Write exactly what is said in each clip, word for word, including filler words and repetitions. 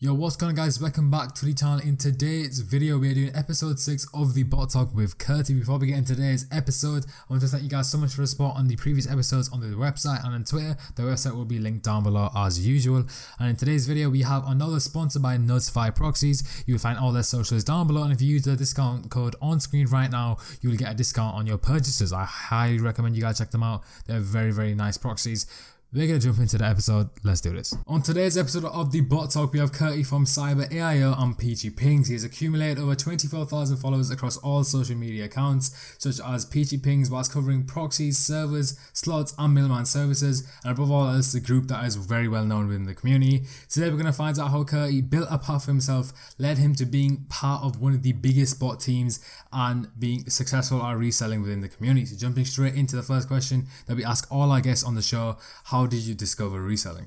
Yo, what's going on guys, welcome back to the channel. In today's video we are doing episode six of the bot talk with Kurti. Before we get into today's episode, I want to thank you guys so much for the support on the previous episodes on the website and on Twitter. The website will be linked down below as usual. And in today's video we have another sponsor by Notify Proxies. You'll find all their socials down below, and if you use the discount code on screen right now you will get a discount on your purchases. I highly recommend you guys check them out. They're very very nice proxies. We're going to jump into the episode, let's do this. On today's episode of The Bot Talk, we have Kurti from Cyber A I O and Peachy Pings. He has accumulated over twenty-four thousand followers across all social media accounts, such as Peachy Pings, whilst covering proxies, servers, slots and middleman services, and above all else, the group that is very well known within the community. Today we're going to find out how Kurti built a path for himself, led him to being part of one of the biggest bot teams and being successful at reselling within the community. So jumping straight into the first question that we ask all our guests on the show, how How did you discover reselling?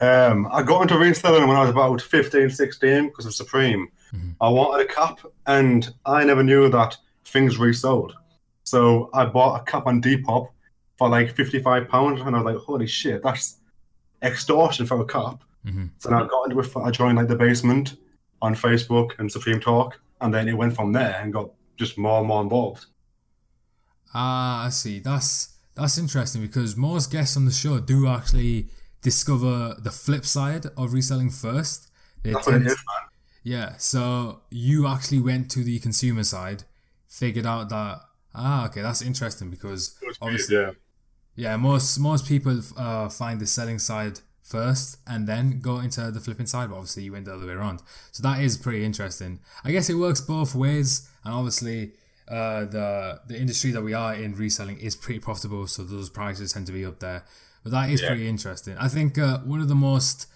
Um, I got into reselling when I was about fifteen, sixteen because of Supreme. Mm-hmm. I wanted a cap and I never knew that things resold. So I bought a cap on Depop for like fifty-five pounds and I was like, holy shit, that's extortion for a cap. Mm-hmm. So then I got into it, I joined like The Basement on Facebook and Supreme Talk, and then it went from there and got just more and more involved. Ah, uh, I see. That's... That's interesting because most guests on the show do actually discover the flip side of reselling first. They That's what it is, man. Yeah, so you actually went to the consumer side, figured out that, ah, okay, that's interesting because obviously, weird, yeah. yeah, most most people uh, find the selling side first and then go into the flipping side, but obviously you went the other way around. So that is pretty interesting. I guess it works both ways, and obviously... Uh, the the industry that we are in, reselling, is pretty profitable, so those prices tend to be up there. But that is yeah. pretty interesting. I think uh, one of the most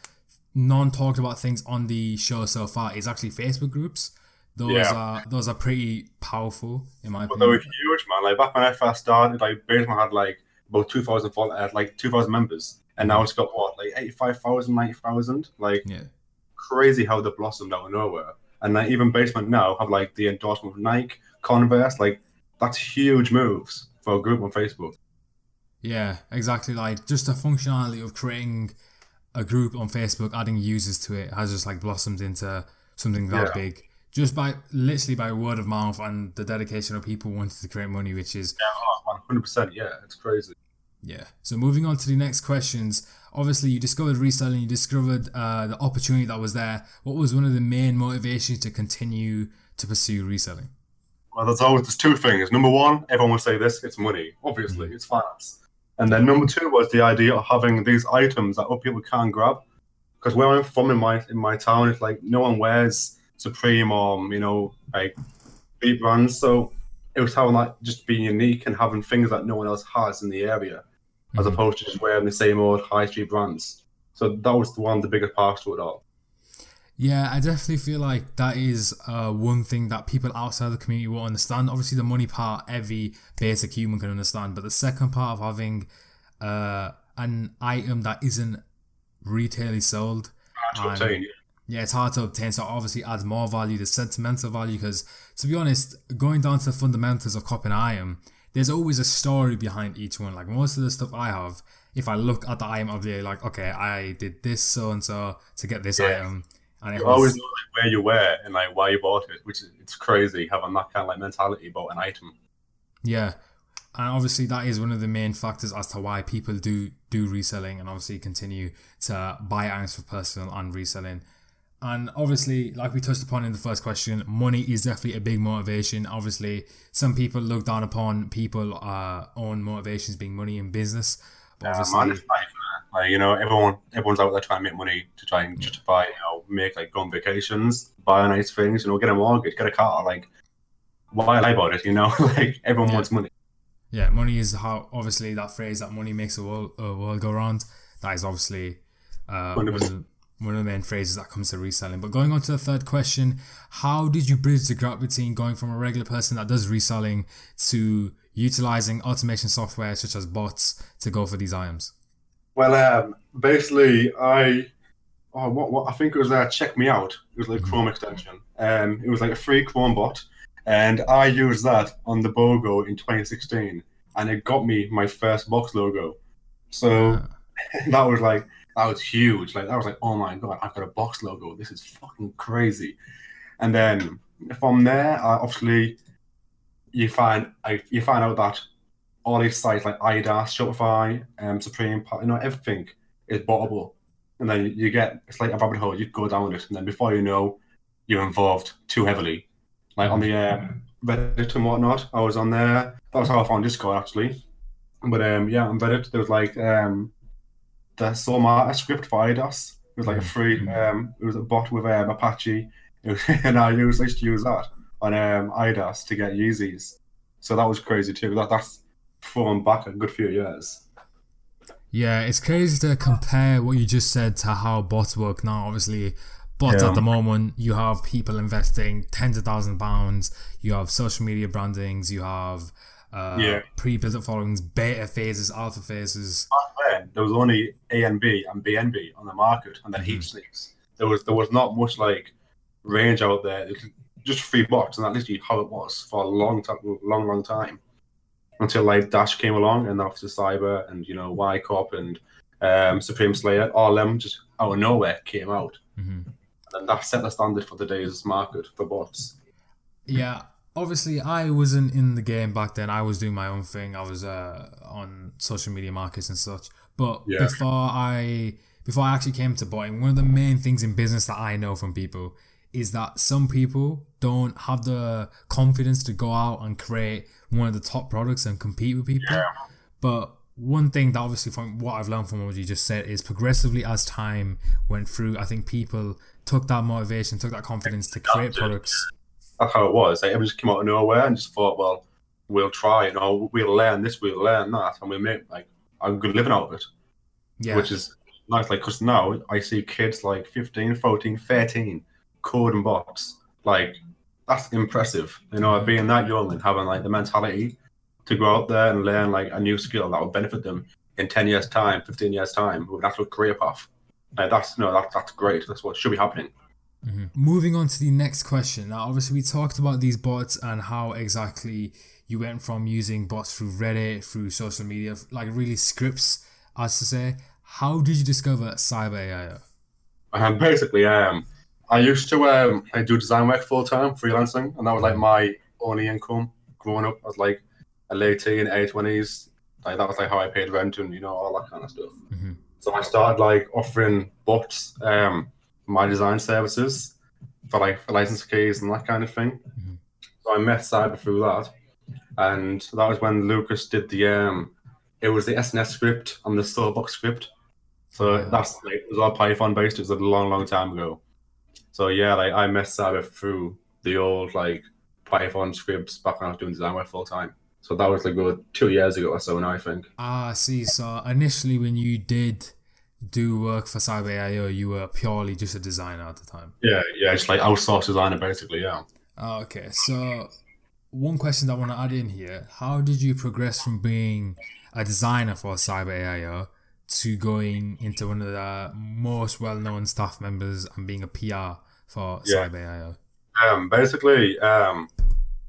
non-talked about things on the show so far is actually Facebook groups. Those yeah. are those are pretty powerful in my but opinion. They were huge, man. Like back when I first started, like Basement had like about two thousand like two thousand members, and now it's got what like eighty-five thousand, ninety thousand. Like yeah. crazy how they blossomed out of nowhere. And like, even Basement now have like the endorsement of Nike, Converse, like that's huge moves for a group on Facebook. Yeah, exactly. Like just the functionality of creating a group on Facebook, adding users to it, has just like blossomed into something that yeah. big just by literally by word of mouth and the dedication of people wanting to create money, which is yeah, one hundred percent. Yeah, it's crazy. Yeah. So moving on to the next questions. Obviously, you discovered reselling. You discovered uh, the opportunity that was there. What was one of the main motivations to continue to pursue reselling? Well, there's always there's two things. Number one, everyone will say this, it's money. Obviously, mm-hmm. it's finance. And then number two was the idea of having these items that other people can't grab. Because where I'm from in my in my town, it's like no one wears Supreme or, you know, like big brands. So it was having like just being unique and having things that no one else has in the area, mm-hmm. as opposed to just wearing the same old high street brands. So that was the one of the biggest parts to it all. Yeah, I definitely feel like that is uh, one thing that people outside the community will understand. Obviously, the money part, every basic human can understand. But the second part of having uh, an item that isn't retailly sold. Hard to obtain. Yeah, it's hard to obtain. So obviously adds more value, the sentimental value. Because to be honest, going down to the fundamentals of copying an item, there's always a story behind each one. Like most of the stuff I have, if I look at the item of the day, like, okay, I did this so-and-so to get this yeah. item. And you was, always know like, where you were and like why you bought it, which is it's crazy having that kind of like mentality about an item. Yeah, and obviously that is one of the main factors as to why people do do reselling and obviously continue to buy items for personal and reselling. And obviously, like we touched upon in the first question, money is definitely a big motivation. Obviously, some people look down upon people uh, own motivations being money and business. But yeah, man, it's life. Like, you know, everyone, everyone's out there trying to make money to try and justify, you know, make, like, go on vacations, buy nice things, you know, get a mortgage, get a car, like, why lie about it, you know? Like, everyone yeah. wants money. Yeah, money is how, obviously, that phrase that money makes the world, uh, world go round, that is obviously uh, one, of the, one of the main phrases that comes to reselling. But going on to the third question, how did you bridge the gap between going from a regular person that does reselling to utilising automation software such as bots to go for these items? Well, um, basically, I oh, what, what I think it was uh, Check Me Out. It was like Chrome extension. Um, it was like a free Chrome bot, and I used that on the BOGO in twenty sixteen, and it got me my first box logo. So yeah. that was like That was huge. Like, that was like, oh my God, I've got a box logo. This is fucking crazy. And then from there, uh, obviously, you find I, you find out that all these sites like I D A S, Shopify, um, Supreme Party, you know, everything is botable. And then you get, it's like a rabbit hole. You go down it, and then before you know, you're involved too heavily. Like on the uh, Reddit and whatnot, I was on there. That was how I found Discord, actually. But um, yeah, on Reddit, there was like um, the Soma script for I D A S. It was like a free, um, it was a bot with um, Apache. Was, and I used, I used to use that on um, I D A S to get Yeezys. So that was crazy too. That, that's thrown back a good few years. Yeah, it's crazy to compare what you just said to how bots work now. Obviously, bots yeah. at the moment, you have people investing tens of thousands of pounds, you have social media brandings, you have uh, yeah. pre-built followings, beta phases, alpha phases. Back then, there was only A and B and B and B on the market, and then mm-hmm. heat sticks. There was there was not much like range out there. It was just free bots, and that's literally how it was for a long time, long, long time. Until like Dash came along, and after Cyber and you know Y Corp and um, Supreme Slayer, all them just out of nowhere came out, mm-hmm. and that set the standard for today's market for bots. Yeah, obviously I wasn't in the game back then. I was doing my own thing. I was uh, on social media markets and such. But yeah. before I before I actually came to botting, one of the main things in business that I know from people is that some people don't have the confidence to go out and create one of the top products and compete with people. Yeah. But one thing that obviously from what I've learned from what you just said is progressively as time went through, I think people took that motivation, took that confidence to create products. That's how it was. Like, everyone just came out of nowhere and just thought, well, we'll try, you know, we'll learn this, we'll learn that, and we'll make like a good living out of it. Yeah. Which is nice, like, because now I see kids like fifteen, fourteen, thirteen coding bots. Like, that's impressive, you know, being that young and having like the mentality to go out there and learn like a new skill that will benefit them in ten years time, fifteen years time with an actual career path. Like, that's no, that, that's great. That's what should be happening. Mm-hmm. Moving on to the next question. Now, obviously we talked about these bots and how exactly you went from using bots through Reddit, through social media, like really scripts, as to say. How did you discover Cyber A I O? Um, basically, um, I used to um, I do design work full-time, freelancing, and that was like my only income growing up. I was like a late teen, early twenties. Like, that was like how I paid rent and, you know, all that kind of stuff. Mm-hmm. So I started like offering bots um, my design services for like for license keys and that kind of thing. Mm-hmm. So I met Cyber through that. And that was when Lucas did the, um, it was the S N S script and the Soulbox script. So yeah. that's like, it was all Python based. It was a long, long time ago. So yeah, like I messed Cyber through the old like Python scripts back when I was doing design work full time. So that was like good two years ago or so now, I think. Ah, I see. So initially when you did do work for Cyber A I O, you were purely just a designer at the time. Yeah, yeah, just like outsourced designer basically, yeah. Ah, okay. So one question that I want to add in here, how did you progress from being a designer for Cyber A I O to going into one of the most well-known staff members and being a P R for yeah. Cyber A I O? Um, basically, um,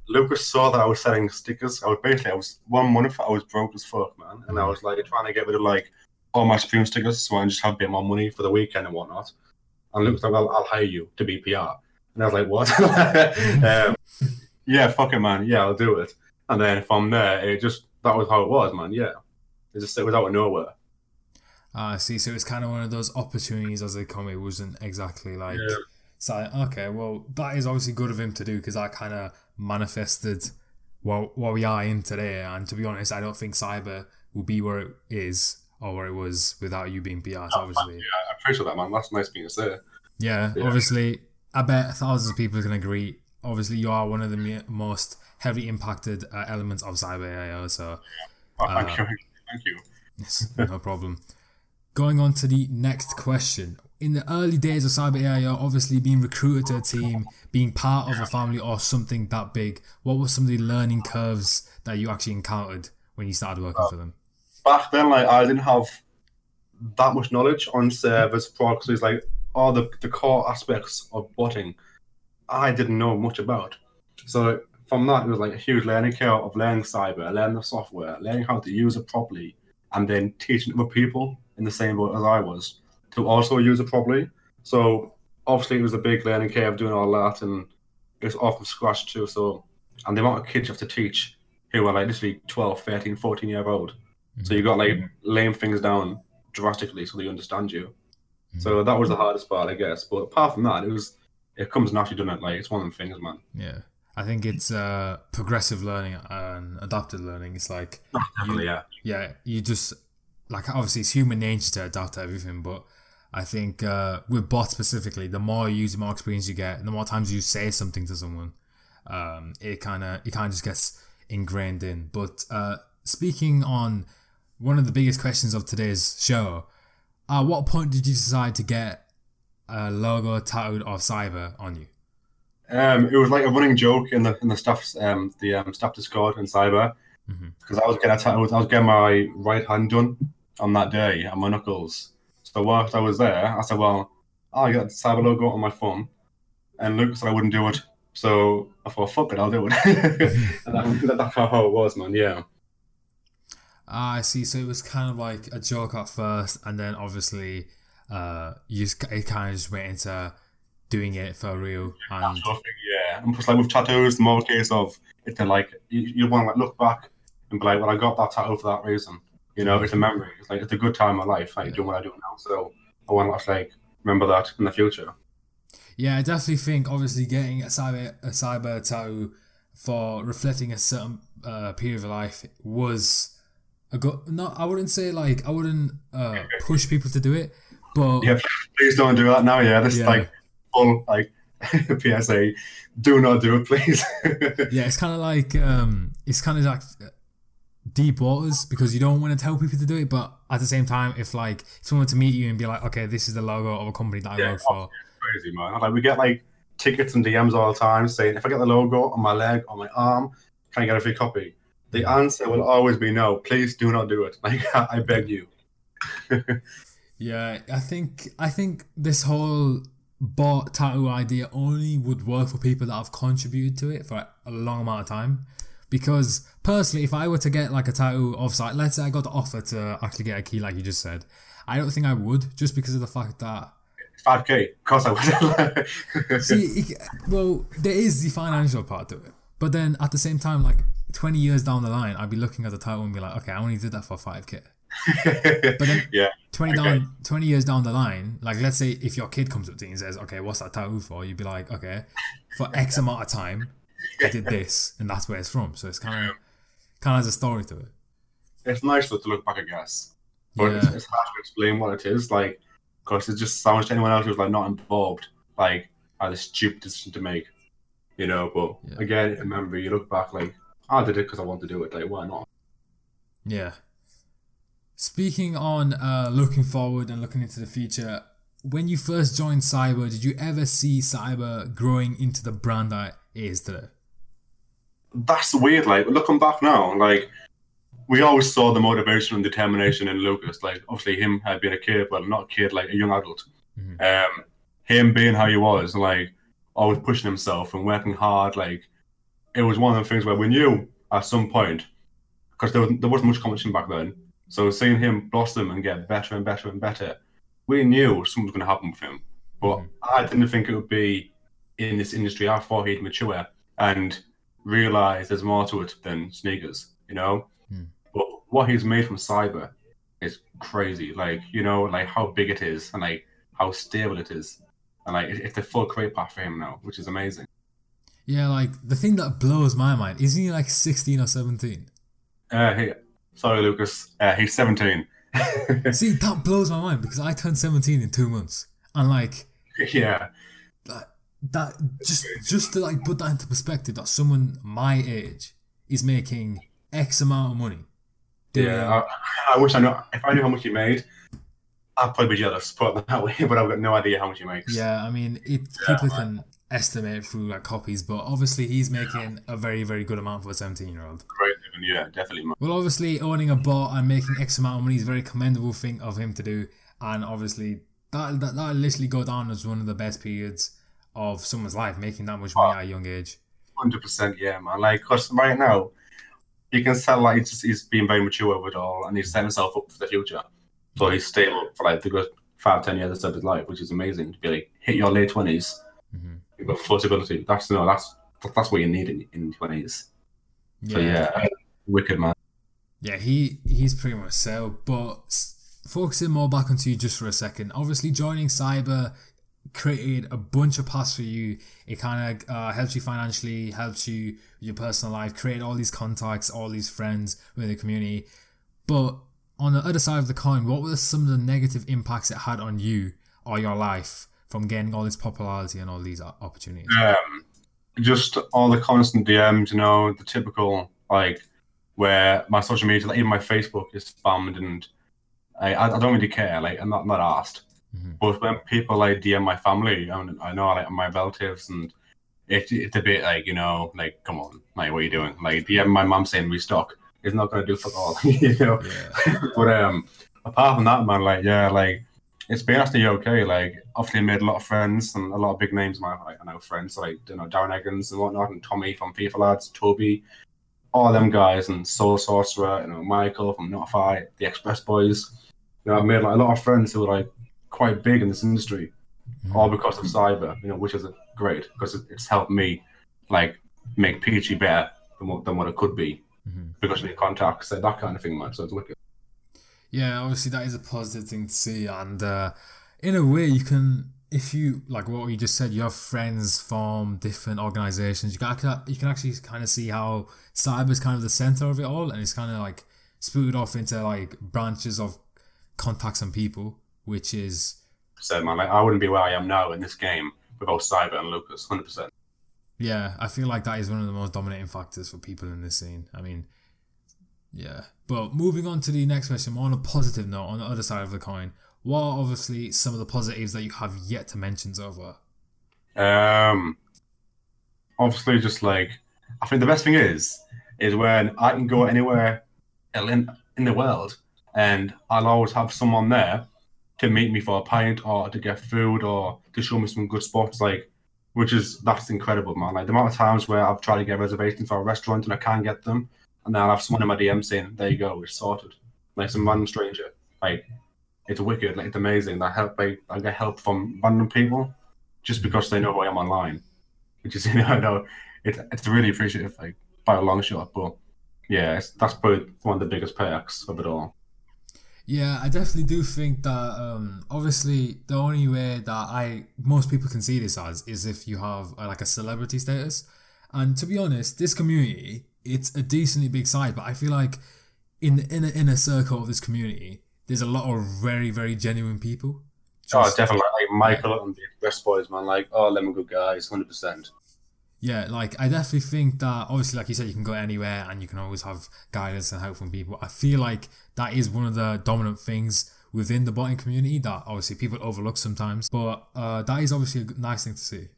Lucas saw that I was selling stickers. I was basically, I was one month, I was broke as fuck, man. And I was like trying to get rid of like all my Supreme stickers so I just have a bit more money for the weekend and whatnot. And Lucas was like, well, I'll hire you to be P R. And I was like, what? um, yeah, fuck it, man. Yeah, I'll do it. And then from there, it just, that was how it was, man. Yeah. It just, it was out of nowhere. Ah, uh, see, so it's kind of one of those opportunities as they come. It wasn't exactly like, yeah. so, okay, well, that is obviously good of him to do because that kind of manifested what, what we are in today. And to be honest, I don't think Cyber will be where it is or where it was without you being P R, oh, obviously. Man, yeah, I appreciate that, man. That's a nice thing to say. Yeah, yeah, obviously, I bet thousands of people can agree. Obviously, you are one of the most heavily impacted uh, elements of Cyber A I O, so... Oh, thank uh, you. Thank you. Yes, no problem. Going on to the next question. In the early days of Cyber A I O, obviously being recruited to a team, being part of a family or something that big, what were some of the learning curves that you actually encountered when you started working uh, for them? Back then, like I didn't have that much knowledge on service proxies, like all the, the core aspects of botting, I didn't know much about. So from that, it was like a huge learning curve of learning Cyber, learning the software, learning how to use it properly, and then teaching other people in the same boat as I was, to also use it properly. So obviously it was a big learning curve doing all that, and it's all from scratch too. So, and the amount of kids you have to teach who are like literally twelve, thirteen, fourteen year old. Mm-hmm. So you got like laying things down drastically so they understand you. Mm-hmm. So that was the hardest part, I guess. But apart from that, it was, it comes naturally, doesn't it? Like, it's one of them things, man. Yeah. I think it's uh, progressive learning and adaptive learning. It's like, oh, definitely, you, yeah. yeah, you just, like, obviously it's human nature to adapt to everything, but I think uh, with bots specifically, the more you use, the more experience you get, and the more times you say something to someone, um, it kind of it kind of just gets ingrained in. But uh, speaking on one of the biggest questions of today's show, at what point did you decide to get a logo tattooed of Cyber on you? Um, it was like a running joke in the in the staff's um, the um, staff Discord in Cyber, because mm-hmm. I was getting I was, I was getting my right hand done on that day and my knuckles. So whilst I was there, I said, "Well, I got the Cyber logo on my phone," and Lucas said I wouldn't do it. So I thought, "Fuck it, I'll do it." And that, that's how it was, man. Yeah. Ah, I see. So it was kind of like a joke at first, and then obviously, uh, you just, it kind of just went into doing it for real. And that's nothing, yeah. And plus, like with tattoos, the more case of if they're like, you, you want to like look back and be like, "Well, I got that tattoo for that reason." You know, it's a memory. It's like, it's a good time in my life. Like, yeah. Doing what I do now, so I want to like remember that in the future. Yeah, I definitely think obviously getting a cyber a cyber tattoo for reflecting a certain uh, period of life was a good. No, I wouldn't say like I wouldn't uh, push people to do it, but yeah, please don't do that now. Yeah, this yeah. is like full like P S A. Do not do it, please. Yeah, it's kind of like um, it's kind of like. deep waters, because you don't want to tell people to do it, but at the same time, if like someone to meet you and be like, "Okay, this is the logo of a company that I yeah, work for," it's crazy, man. Like we get like tickets and D Ms all the time saying, "If I get the logo on my leg, on my arm, can I get a free copy?" The answer will always be no. Please do not do it. Like I beg you. Yeah, I think I think this whole bot tattoo idea only would work for people that have contributed to it for a long amount of time. Because personally, if I were to get like a tattoo offsite, let's say I got the offer to actually get a key, like you just said, I don't think I would, just because of the fact that five K, of course I would. See, well, there is the financial part to it, but then at the same time, like twenty years down the line, I'd be looking at the tattoo and be like, "Okay, I only did that for five K." But then yeah, twenty okay. down, twenty years down the line, like let's say if your kid comes up to you and says, "Okay, what's that tattoo for?" You'd be like, "Okay, for X amount of time. I did this," and that's where it's from. So it's kind of kind of has a story to it. It's nice to look back, I guess, but yeah. it's, it's hard to explain what it is, like, because it just sounds to anyone else who's like not involved like a stupid decision to make, you know. But yeah. again, remember, you look back like, "I did it because I want to do it." Like, why not? Yeah. Speaking on uh, looking forward and looking into the future, when you first joined Cyber, did you ever see Cyber growing into the brand that it is today? That's weird. Like, looking back now, like, we always saw the motivation and determination in Lucas. Like, obviously, him had been a kid, well, not a kid, like a young adult. Mm-hmm. Um, him being how he was, like, always pushing himself and working hard. Like, it was one of the things where we knew at some point, because there, was, there wasn't much competition back then. So seeing him blossom and get better and better and better, we knew something was going to happen with him. But mm-hmm. I didn't think it would be in this industry. I thought he'd mature and realize there's more to it than sneakers, you know. Mm. But what he's made from Cyber is crazy. Like, you know, like how big it is and like how stable it is, and like it's a full career path for him now, which is amazing. Yeah, like the thing that blows my mind isn't he like sixteen or seventeen? Uh, he, sorry, Lucas, uh, he's seventeen. See, that blows my mind, because I turned seventeen in two months, and like, yeah. Like, that just just to like put that into perspective, that someone my age is making X amount of money. Doing... Yeah, I, I wish I know. If I knew how much he made, I'd probably be jealous. Put it that way, but I've got no idea how much he makes. Yeah, I mean, it, yeah, people can right. estimate through like copies, but obviously he's making yeah. a very very good amount for a seventeen-year-old. Right? Yeah, definitely. Man. Well, obviously owning a bot and making X amount of money is a very commendable thing of him to do, and obviously that that that literally go down as one of the best periods of someone's life, making that much money oh, at a young age. one hundred percent, yeah, man. Like, because right now, you can tell, like, he's, he's being very mature with it all, and he's setting himself up for the future. So he's stable for, like, the good five, ten years of service life, which is amazing. To be like, hit your late twenties, mm-hmm. you've got flexibility. That's no, that's that's what you need in in twenties. Yeah. So yeah, wicked man. Yeah, he he's pretty much so. But focusing more back onto you just for a second, obviously joining Cyber created a bunch of paths for you. It kind of uh, helps you financially, helps you your personal life, create all these contacts, all these friends within the community. But on the other side of the coin, what were some of the negative impacts it had on you or your life from getting all this popularity and all these opportunities? Um, just all the constant D Ms, you know, the typical, like, where my social media, like even my Facebook, is spammed, and I, I don't really care. Like, I'm not, I'm not asked. Mm-hmm. But when people like D M my family, I, mean, I know like my relatives, and it, it's a bit like, you know, like, come on, like, what are you doing? Like, D M my mum saying restock is not going to do fuck all, you know. Yeah. But um, apart from that, man, like, yeah, like, it's been actually okay. Like, obviously made a lot of friends and a lot of big names. My like, I know friends like, you know, Darren Eggins and whatnot, and Tommy from FIFA Lads, Toby, all them guys, and Soul Sorcerer, you know, Michael from Notify, the Express Boys. You know, I've made like a lot of friends who are like quite big in this industry, mm-hmm. all because of Cyber, you know, which is great because it's helped me like make Peachy better than what, than what it could be, mm-hmm. because of the contacts, so that kind of thing, man. So it's wicked. Yeah, obviously that is a positive thing to see, and uh, in a way you can, if you like what you just said, you have friends from different organizations. You can you can actually kind of see how Cyber is kind of the center of it all, and it's kind of like split off into like branches of contacts and people. Which is so, man, like, I wouldn't be where I am now in this game without Cyber and Lucas, one hundred percent. Yeah, I feel like that is one of the most dominating factors for people in this scene. I mean, yeah. But moving on to the next question, more on a positive note, on the other side of the coin, what are obviously some of the positives that you have yet to mention so far? Um, obviously, just like, I think the best thing is, is when I can go anywhere in, in the world and I'll always have someone there to meet me for a pint or to get food or to show me some good spots, like, which is, that's incredible, man. Like, the amount of times where I've tried to get reservations for a restaurant and I can't get them, and then I'll have someone in my D M saying, there you go, it's sorted. Like, some random stranger. Like, it's wicked. Like, it's amazing. I, help, I, I get help from random people just because they know who I am online. Which is, you know, I know it's, it's really appreciative, like, by a long shot. But, yeah, it's, that's probably one of the biggest perks of it all. Yeah, I definitely do think that, um, obviously, the only way that I most people can see this as is if you have, uh, like, a celebrity status. And to be honest, this community, it's a decently big size, but I feel like in the inner, inner circle of this community, there's a lot of very, very genuine people. Just, oh, definitely. Like, Michael yeah. and the Express Boys, man. Like, oh, them good guys, one hundred percent. Yeah, like, I definitely think that, obviously, like you said, you can go anywhere and you can always have guidance and help from people. I feel like that is one of the dominant things within the botting community that, obviously, people overlook sometimes. But uh, that is obviously a nice thing to see.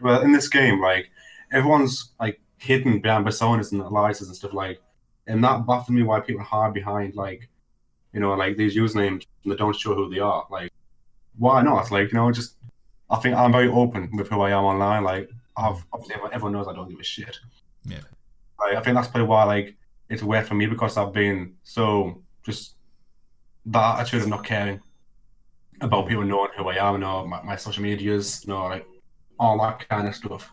Well, in this game, like, everyone's, like, hidden behind personas and alliances and stuff, like, and that bothers me why people hide behind, like, you know, like, these usernames and they don't show who they are. Like, why not? Like, you know, just, I think I'm very open with who I am online, like, I've, obviously, everyone knows I don't give a shit. Yeah, like, I think that's probably why, like, it's weird for me because I've been so just that attitude of not caring about people knowing who I am, or my, my social medias, you know, like all that kind of stuff.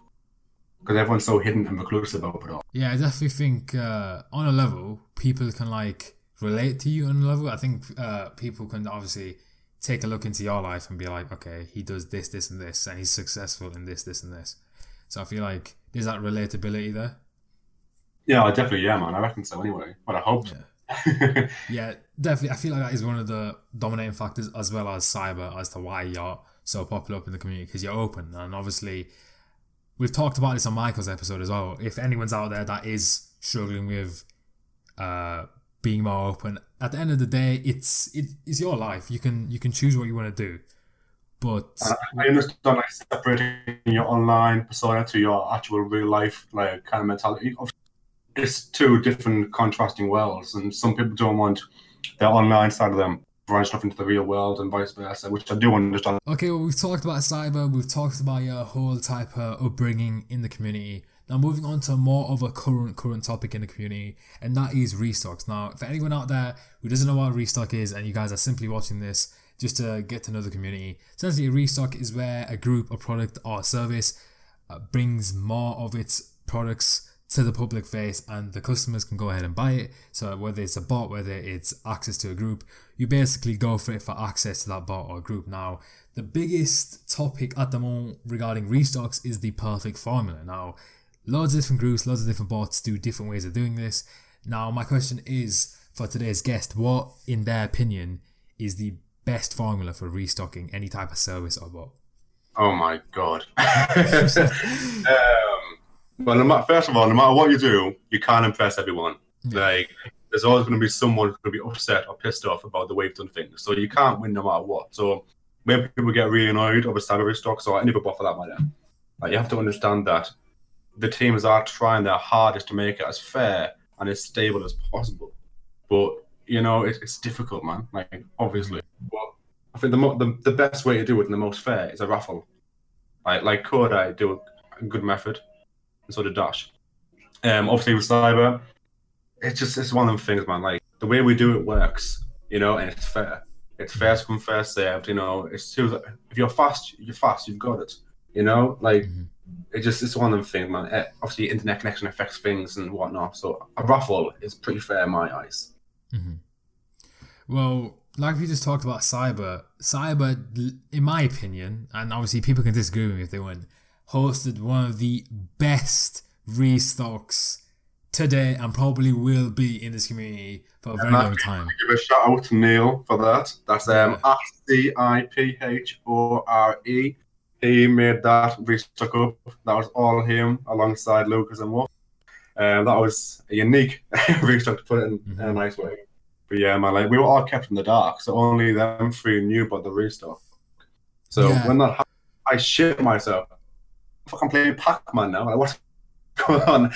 Because everyone's so hidden and reclusive about it all. Yeah, I definitely think uh, on a level people can like relate to you on a level. I think uh, people can obviously take a look into your life and be like, okay, he does this, this, and this, and he's successful in this, this, and this. So I feel like there's that relatability there. Yeah, definitely, yeah, man. I reckon so anyway. But I hope so. Yeah. Yeah, definitely. I feel like that is one of the dominating factors as well as Cyber as to why you're so popular up in the community, because you're open. And obviously, we've talked about this on Michael's episode as well. If anyone's out there that is struggling with uh, being more open, at the end of the day, it's it is your life. You can you can choose what you want to do. But I understand like separating your online persona to your actual real life like kind of mentality. It's two different contrasting worlds, and some people don't want their online side of them branched off into the real world and vice versa, which I do understand. Okay, well, we've talked about Cyber, we've talked about your whole type of upbringing in the community. Now moving on to more of a current current topic in the community, and that is restocks. Now, for anyone out there who doesn't know what restock is and you guys are simply watching this, just to get to know the community. Essentially, a restock is where a group, a product, or a service uh, brings more of its products to the public face, and the customers can go ahead and buy it. So whether it's a bot, whether it's access to a group, you basically go for it for access to that bot or group. Now, the biggest topic at the moment regarding restocks is the perfect formula. Now, loads of different groups, loads of different bots do different ways of doing this. Now, my question is for today's guest, what, in their opinion, is the best formula for restocking any type of service or bot? Oh my God. um, Well, no matter, first of all, no matter what you do, you can't impress everyone. Yeah. Like, there's always going to be someone who's going to be upset or pissed off about the way you've done things. So you can't win no matter what. So when people get really annoyed over salary stocks or any bot for that matter, like, you have to understand that the teams are trying their hardest to make it as fair and as stable as possible. But, you know, it, it's difficult, man. Like, obviously. But I think the, mo- the the best way to do it and the most fair is a raffle. Like, like Kodai do a good method. And so did Dash. Um, obviously with Cyber, it's just it's one of them things, man. Like, the way we do it works, you know, and it's fair. It's first come, first served, you know. It's too, if you're fast, you're fast. You've got it, you know. Like, mm-hmm. it just it's one of them things, man. It, obviously, internet connection affects things and whatnot. So a raffle is pretty fair in my eyes. Mm-hmm. Well, like we just talked about Cyber, Cyber, in my opinion, and obviously people can disagree with me if they want, hosted one of the best restocks today and probably will be in this community for a very long time. Give a shout out to Neil for that. That's um, yeah. C I P H E R. He made that restock up. That was all him alongside Lucas and Wolf. Um, that was a unique restock, to put it in, mm-hmm. in a nice way. But yeah, man, like, we were all kept in the dark, so only them three knew about the restock. So yeah. when that happened, I shit myself. Fucking playing Pac-Man now. Like, what's going on?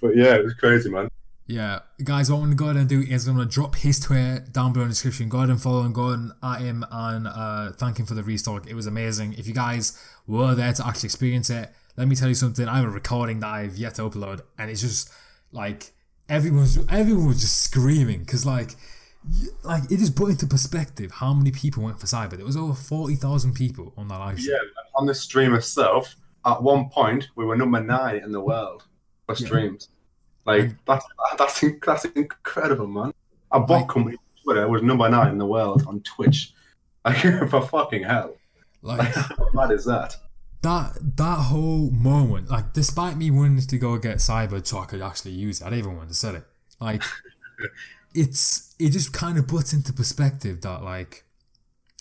But yeah, it was crazy, man. Yeah, guys, what I'm gonna go ahead and do is I'm gonna drop his Twitter down below in the description. Go ahead and follow him, go ahead and at him, and uh, thank him for the restock. It was amazing. If you guys were there to actually experience it, let me tell you something. I have a recording that I've yet to upload, and it's just like everyone's everyone was just screaming because like like it just put into perspective how many people went for Cyber. There was over forty thousand people on that live stream. Yeah, on the stream itself. At one point, we were number nine in the world for streams. Yeah. Like, that's that's that's incredible, man. A bot like, company on Twitter was number nine in the world on Twitch. Like, for fucking hell. Like, how bad is that? That that whole moment, like, despite me wanting to go get Cyber so I could actually use it, I didn't even want to sell it. Like, it's it just kind of puts into perspective that, like,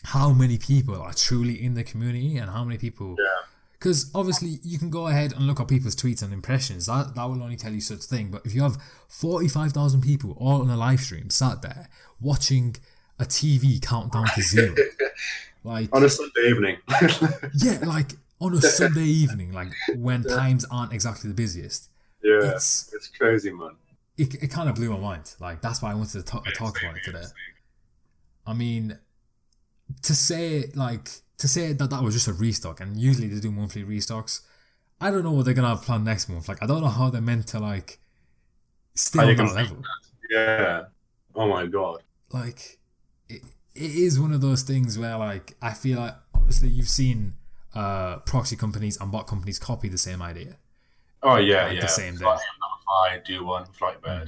how many people are truly in the community and how many people... Yeah. Because obviously you can go ahead and look at people's tweets and impressions. That that will only tell you such thing. But if you have forty-five thousand people all on a live stream sat there watching a T V countdown to zero, like on a Sunday evening. yeah, like on a Sunday evening, like when times aren't exactly the busiest. Yeah, it's, it's crazy, man. It it kind of blew my mind. Like, that's why I wanted to talk, talk about it today. I mean, to say like. To say that that was just a restock, and usually they do monthly restocks. I don't know what they're gonna have planned next month. Like, I don't know how they're meant to like stay on that level. That. Yeah. Oh my God. Like, it it is one of those things where like I feel like obviously you've seen uh, proxy companies and bot companies copy the same idea. Oh yeah, like, yeah. The same thing. Notify, do one, Flightbird, mm-hmm.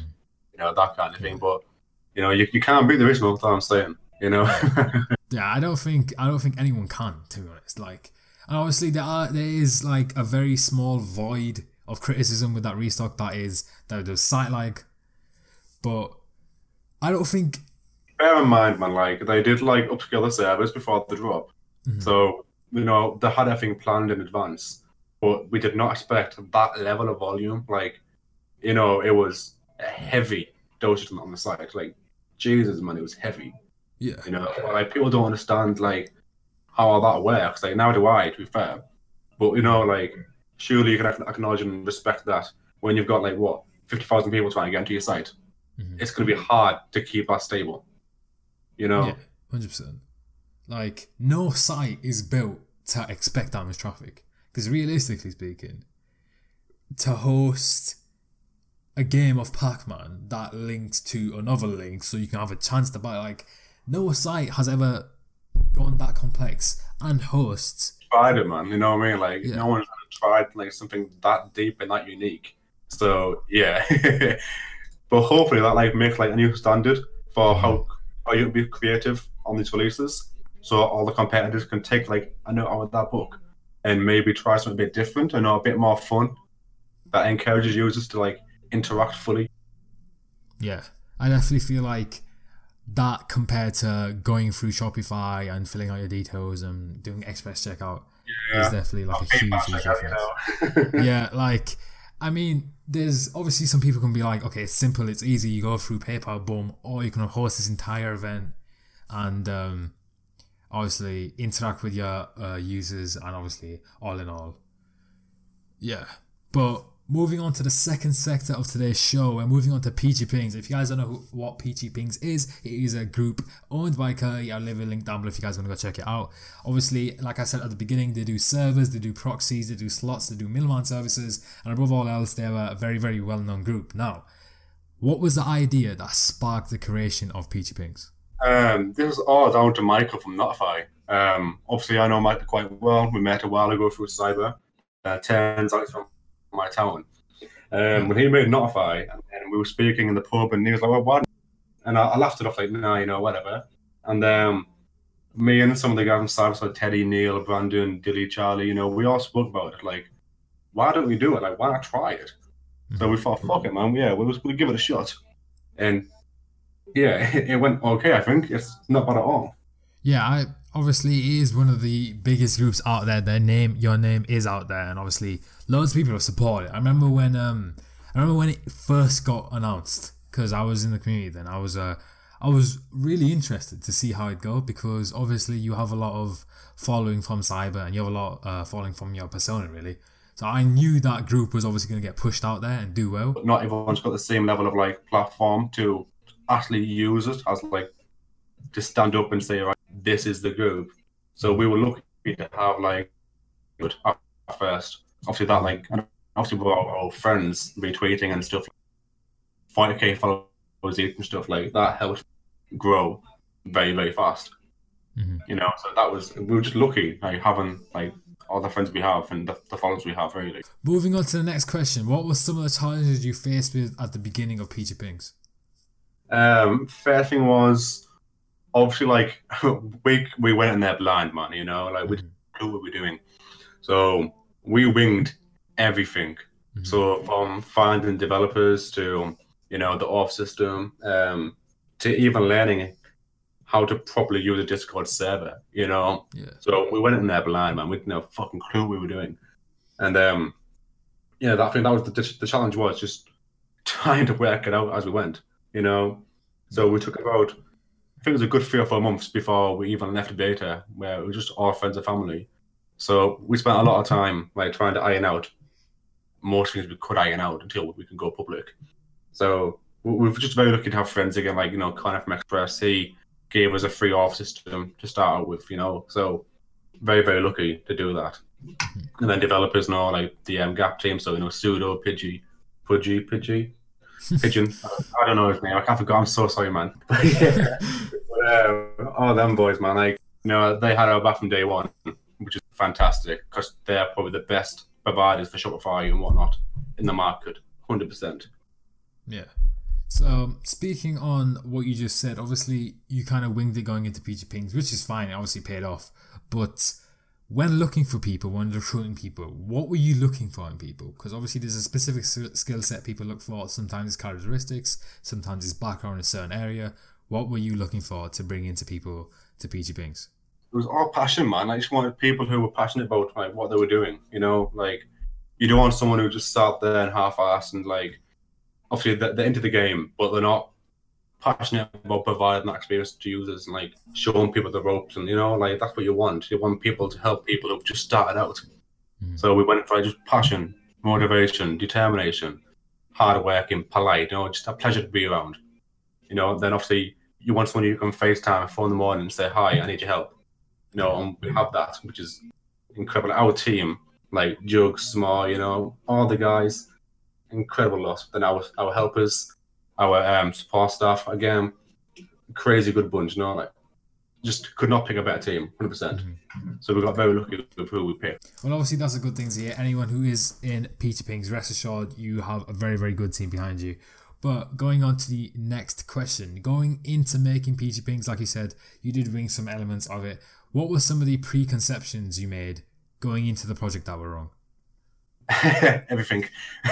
you know, that kind of yeah. thing. But you know, you you can't beat the original. That's what I'm saying. You know. Yeah, I don't think I don't think anyone can, to be honest. Like, and obviously there are there is like a very small void of criticism with that restock that is that does site lag. But I don't think. Bear in mind, man, like they did like upscale the servers before the drop, mm-hmm. so you know they had everything planned in advance. But we did not expect that level of volume. Like, you know, it was a heavy dosage on the site. Like, Jesus, man, it was heavy. Yeah, you know, like people don't understand like how all that works. Like, now do I, to be fair, but you know, like surely you can acknowledge and respect that when you've got like what fifty thousand people trying to get into your site, mm-hmm. it's going to be hard to keep that stable. You know, hundred yeah, percent. Like, no site is built to expect that much traffic because realistically speaking, to host a game of Pac-Man that links to another link so you can have a chance to buy like. No site has ever gone that complex and hosts. Tried it, man. You know what I mean? Like yeah. no one's tried like something that deep and that unique. So yeah, but hopefully that like makes like a new standard for how how you be creative on these releases. So all the competitors can take like a note out of that book and maybe try something a bit different and a bit more fun that encourages users to like interact fully. Yeah, I definitely feel like that compared to going through Shopify and filling out your details and doing express checkout yeah. is definitely like I'll a huge, huge difference. You know? Yeah, like, I mean, there's obviously some people can be like, okay, it's simple, it's easy, you go through PayPal, boom, or you can host this entire event and um, obviously interact with your uh, users and obviously all in all. Yeah, but moving on to the second sector of today's show, we're moving on to Peachy Pings. If you guys don't know who, what Peachy Pings is, it is a group owned by Kurti. I'll leave a link down below if you guys want to go check it out. Obviously, like I said at the beginning, they do servers, they do proxies, they do slots, they do middleman services, and above all else, they are a very, very well-known group. Now, what was the idea that sparked the creation of Peachy Pings? Um, this is all down to Michael from Notify. Um, obviously, I know Michael quite well. We met a while ago through Cyber. Uh, turns out from my town. Um, when he made Notify and we were speaking in the pub and he was like, well, why? And I, I laughed it off like, nah, you know, whatever. And um, me and some of the guys from Cyber, like Teddy, Neil, Brandon, Dilly, Charlie, you know, we all spoke about it. Like, why don't we do it? Like, why not try it? Mm-hmm. So we thought, fuck it, man. Yeah, we'll, we'll give it a shot. And yeah, it, it went okay, I think. It's not bad at all. Yeah, I obviously it is one of the biggest groups out there. Their name, your name is out there. And obviously loads of people have supported it. I remember when um, I remember when it first got announced because I was in the community then. I was uh, I was really interested to see how it go because obviously you have a lot of following from Cyber and you have a lot uh, following from your persona really. So I knew that group was obviously going to get pushed out there and do well. But not everyone's got the same level of like platform to actually use it as like to stand up and say, right, this is the group. So we were lucky to have like good at first. Obviously that like, and obviously with our, our friends retweeting and stuff, five K followers and stuff like that helped grow very, very fast. Mm-hmm. You know, so that was, we were just lucky like having like all the friends we have and the, the followers we have really. Moving on to the next question. What were some of the challenges you faced with at the beginning of Peachy Pings? Um, first thing was, obviously, like, we we went in there blind, man, you know? Like, we didn't know what we were doing. So we winged everything. Mm-hmm. So from finding developers to, you know, the off system, um, to even learning how to properly use a Discord server, you know? Yeah. So we went in there blind, man. We didn't have a fucking clue what we were doing. And, um, yeah, that, I think that was the, the challenge was just trying to work it out as we went, you know? So we took about... I think it was a good three or four months before we even left beta, where it was just all friends and family. So we spent a lot of time like trying to iron out most things we could iron out until we can go public. So we were just very lucky to have friends again, like, you know, Connor from Express. He gave us a free off system to start out with, you know. So very, very lucky to do that. And then developers and all, like the um, Gap team, so, you know, Pseudo, Pidgey, Pudgy, Pidgey. Pigeon, I don't know his name. I can't forget. I'm so sorry, man. But yeah, um, all them boys, man. Like, you know, they had our back from day one, which is fantastic because they're probably the best providers for Shopify and whatnot in the market, one hundred percent. Yeah. So speaking on what you just said, obviously you kind of winged it going into Peachy Pings, which is fine. It obviously paid off, but. When looking for people, when recruiting people, what were you looking for in people? Because obviously there's a specific skill set people look for. Sometimes it's characteristics, sometimes it's background in a certain area. What were you looking for to bring into people to Peachy Pings? It was all passion, man. I just wanted people who were passionate about like what they were doing. You know, like you don't want someone who just sat there and half-assed and like, obviously they're into the game, but they're not passionate about providing that experience to users and like showing people the ropes, and you know, like that's what you want. You want people to help people who've just started out. Mm. So we went for just passion, motivation, determination, hard working, polite, you know, just a pleasure to be around. You know, then obviously you want someone you can FaceTime at four in the morning and say, hi, I need your help. You know, and we have that, which is incredible. Our team, like Jug, Small, you know, all the guys, incredible loss. Then our our helpers. Our um, support staff, again, crazy good bunch, you know, like just could not pick a better team, one hundred percent. Mm-hmm. So we got very lucky with who we picked. Well, obviously, that's a good thing to hear. Anyone who is in Peachy Pings, rest assured, you have a very, very good team behind you. But going on to the next question, going into making Peachy Pings, like you said, you did wring some elements of it. What were some of the preconceptions you made going into the project that were wrong? Everything.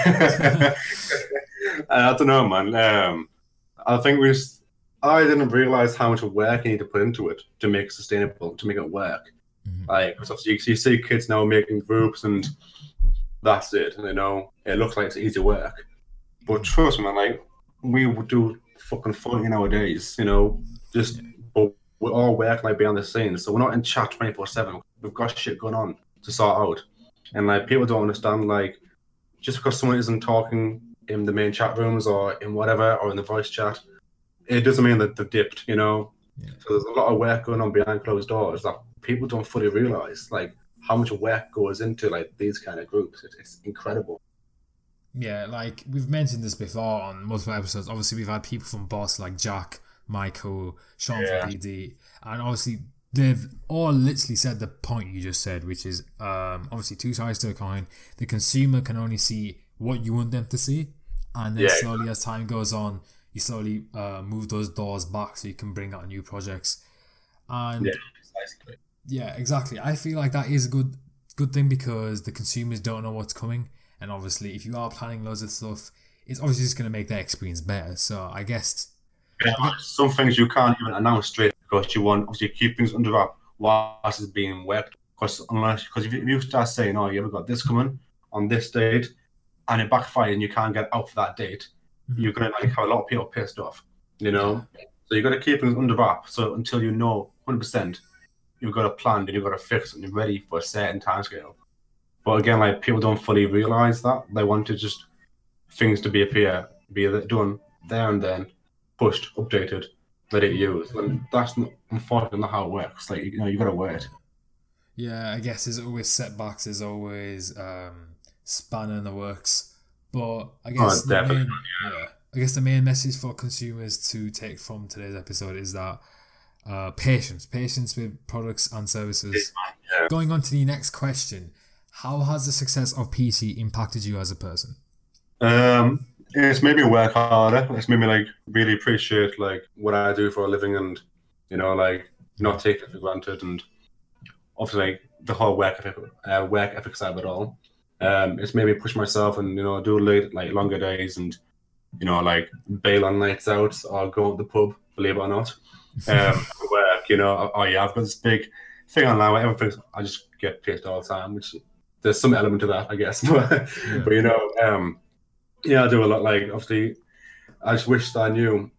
I don't know, man. Um, I think we just, I didn't realize how much work I need to put into it to make it sustainable, to make it work. Mm-hmm. Like, because obviously you see kids now making groups and that's it. And, you know, it looks like it's easy work. But trust me, man, like, we would do fucking forty hour days, you know, just, yeah. But we're all working, like, behind the scenes. So we're not in chat twenty-four seven. We've got shit going on to sort out. And, like, people don't understand, like, just because someone isn't talking in the main chat rooms or in whatever, or in the voice chat, it doesn't mean that they've dipped, you know? Yeah. So there's a lot of work going on behind closed doors that people don't fully realise, like, how much work goes into, like, these kind of groups. It, it's incredible. Yeah, like, we've mentioned this before on multiple episodes. Obviously, we've had people from Boss, like Jack, Michael, Sean yeah. from P D, and obviously... they've all literally said the point you just said, which is um, obviously two sides to a coin. The consumer can only see what you want them to see. And then yeah, slowly yeah. as time goes on, you slowly uh, move those doors back so you can bring out new projects. And yeah, precisely. Yeah, exactly. I feel like that is a good good thing because the consumers don't know what's coming. And obviously, if you are planning loads of stuff, it's obviously just going to make their experience better. So I guess... Yeah, some things you can't even announce straight because you want obviously keep things under wrap whilst it's being worked. Because unless because if you start saying, "Oh, you ever got this coming on this date," and it backfires and you can't get out for that date, mm-hmm. you're gonna like have a lot of people pissed off, you know. Yeah. So you got to keep things under wrap. So until you know one hundred percent, you've got a plan and you've got to fix and you're ready for a certain timescale. But again, like people don't fully realise that they want to just things to be appear, be done there and then. Pushed, updated, ready to use. And that's not, unfortunately not how it works. Like, you know, you've got to wait. Yeah, I guess there's always setbacks, there's always um, spanner in the works. But I guess, oh, the main, yeah, I guess the main message for consumers to take from today's episode is that uh, patience, patience with products and services. Yeah. Going on to the next question, how has the success of P C impacted you as a person? Um... It's made me work harder. It's made me like really appreciate like what I do for a living, and you know, like not take it for granted. And obviously, like, the whole work ethic, uh, work ethic side of it all. Um, it's made me push myself, and you know, do late, like longer days, and you know, like bail on nights out or go to the pub. Believe it or not, um, work. You know, oh yeah, I've got this big thing on now. Everything, I just get pissed all the time. Which there's some element to that, I guess. but, yeah. but you know. Um, Yeah, I do a lot. Like, obviously, I just wish that I knew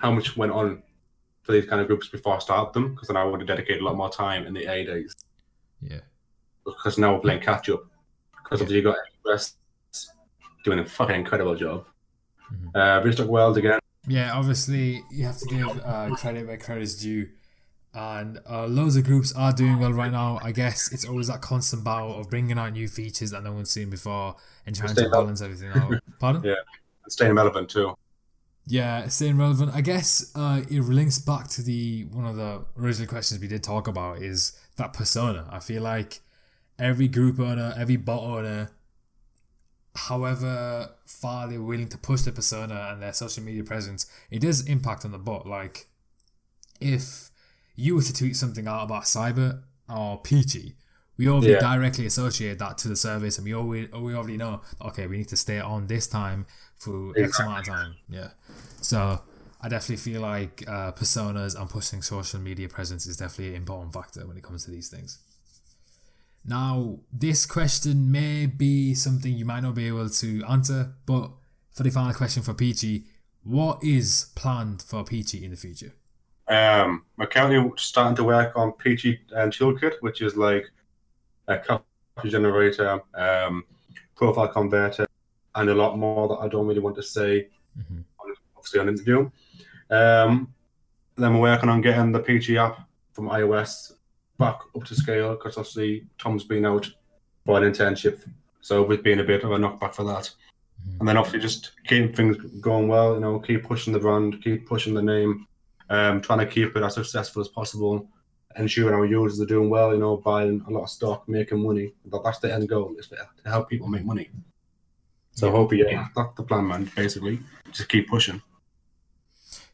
how much went on for these kind of groups before I started them, because then I would have dedicated a lot more time in the A days. Yeah. Because now we're playing catch up. Because yeah. obviously, you got Express doing a fucking incredible job. Mm-hmm. Uh, Restock World again. Yeah, obviously, you have to give uh, credit where credit is due. And uh, loads of groups are doing well right now. I guess it's always that constant battle of bringing out new features that no one's seen before and trying to balance everything out. Pardon? Yeah, and staying relevant too. Yeah, staying relevant. I guess uh, it links back to the one of the original questions we did talk about is that persona. I feel like every group owner, every bot owner, however far they're willing to push their persona and their social media presence, it does impact on the bot. Like, if you were to tweet something out about Cyber or Peachy, we already yeah. directly associate that to the service, and we already, we already know, okay, we need to stay on this time for X exactly. amount of time. Yeah. So I definitely feel like uh, personas and pushing social media presence is definitely an important factor when it comes to these things. Now, this question may be something you might not be able to answer, but for the final question for Peachy, what is planned for Peachy in the future? Um, we're currently starting to work on Peachy and Toolkit, which is like a copy generator, um, profile converter, and a lot more that I don't really want to say, mm-hmm. on, obviously on interview. Um, then we're working on getting the Peachy app from iOS back up to scale, because obviously Tom's been out for an internship, so we've been a bit of a knockback for that. Mm-hmm. And then obviously just keep things going well, you know, keep pushing the brand, keep pushing the name. um, trying to keep it as successful as possible, ensuring our users are doing well, you know, buying a lot of stock, making money. But that's the end goal, is to help people make money. So yeah. hopefully, yeah, that's the plan, man, basically. Just keep pushing.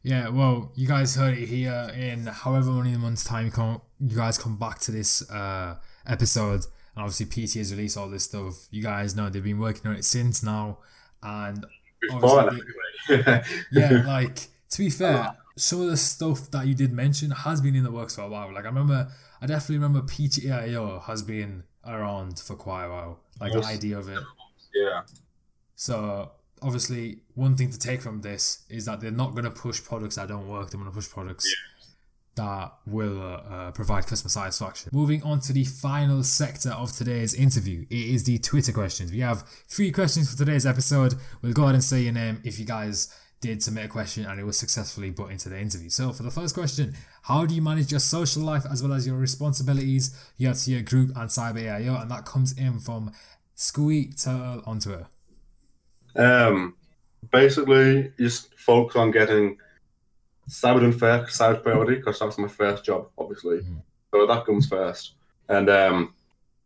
Yeah, well, you guys heard it here. In however many months' time, you, come, you guys come back to this uh, episode. And obviously, P T has released all this stuff. You guys know they've been working on it since now. And obviously, they, yeah, like, to be fair, some of the stuff that you did mention has been in the works for a while. Like, I remember, I definitely remember Peachy A I O has been around for quite a while. Like, yes. the idea of it. Yeah. So, obviously, one thing to take from this is that they're not going to push products that don't work. They're going to push products yeah. that will uh, provide customer satisfaction. Moving on to the final sector of today's interview. It is the Twitter questions. We have three questions for today's episode. We'll go ahead and say your name if you guys did submit a question and it was successfully put into the interview. So for the first question, how do you manage your social life as well as your responsibilities? You have to your group and Cyber A I O, and that comes in from Squeak Turtle on Twitter. Um, basically, just focus on getting cyber done first, cyber priority, because that's my first job, obviously. Mm-hmm. So that comes first. And um,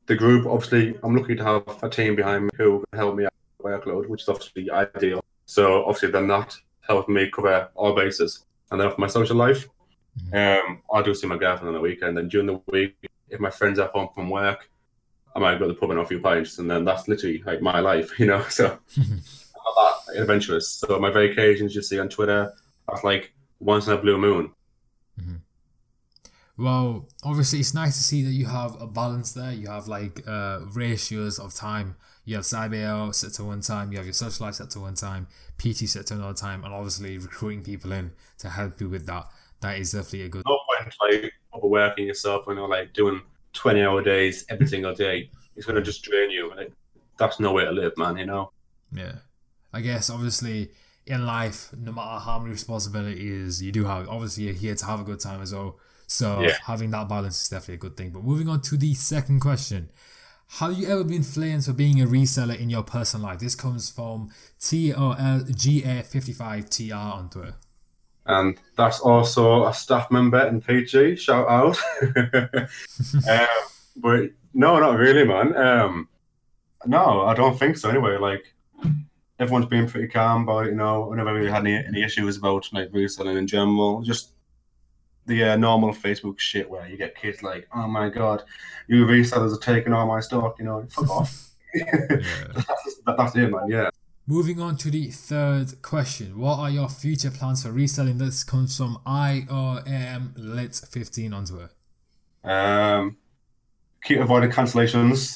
the group, obviously, I'm lucky to have a team behind me who can help me out with workload, which is obviously ideal. So obviously, then that helps me cover all bases. And then for my social life, mm-hmm. um, I do see my girlfriend on the weekend. And during the week, if my friends are home from work, I might go to the pub and have a few pints, and then that's literally like my life, you know. So I'm not that adventurous. So my vacations, you see on Twitter, that's like once in a blue moon. Mm-hmm. Well, obviously, it's nice to see that you have a balance there. You have like uh, ratios of time. You have Cyber set to one time. You have your social life set to one time. P T set to another time, and obviously recruiting people in to help you with that. That is definitely a good. No point like overworking yourself when you're like doing twenty-hour days every single day. It's going to just drain you, and it, that's no way to live, man, you know? Yeah. I guess, obviously, in life, no matter how many responsibilities you do have, obviously, you're here to have a good time as well. So yeah. having that balance is definitely a good thing. But moving on to the second question. Have you ever been flamed for being a reseller in your personal life? This comes from T O L G A five five T R on Twitter. And that's also a staff member in P G, shout out. um, but no, not really, man. Um, no, I don't think so anyway. Like, everyone's been pretty calm about it, you know. I never really had any, any issues about like reselling in general. Just the uh, normal Facebook shit where you get kids like, oh my God, you resellers are taking all my stock, you know, fuck off. that's, that's it, man, yeah. Moving on to the third question. What are your future plans for reselling? This comes from I O M Lit fifteen on Twitter. Um, keep avoiding cancellations.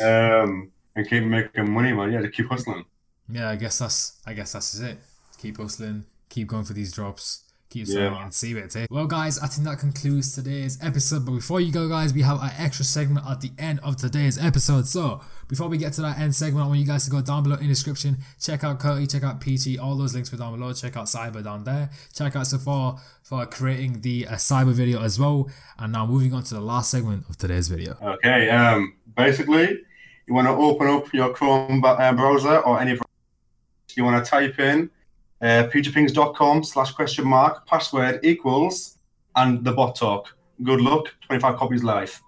um, and keep making money, man. Yeah, just keep hustling. Yeah, I guess that's I guess that's it. Keep hustling. Keep going for these drops. Keep selling yeah. and see what it takes. Well, guys, I think that concludes today's episode. But before you go, guys, we have an extra segment at the end of today's episode. So before we get to that end segment, I want you guys to go down below in the description. Check out Kurti, check out Peachy. All those links were down below. Check out Cyber down there. Check out Sephora for creating the uh, Cyber video as well. And now moving on to the last segment of today's video. Okay, um, basically, you want to open up your Chrome browser or any browser. You want to type in Uh, peachypings.com slash question mark password equals and the bot talk. Good luck, twenty-five copies live.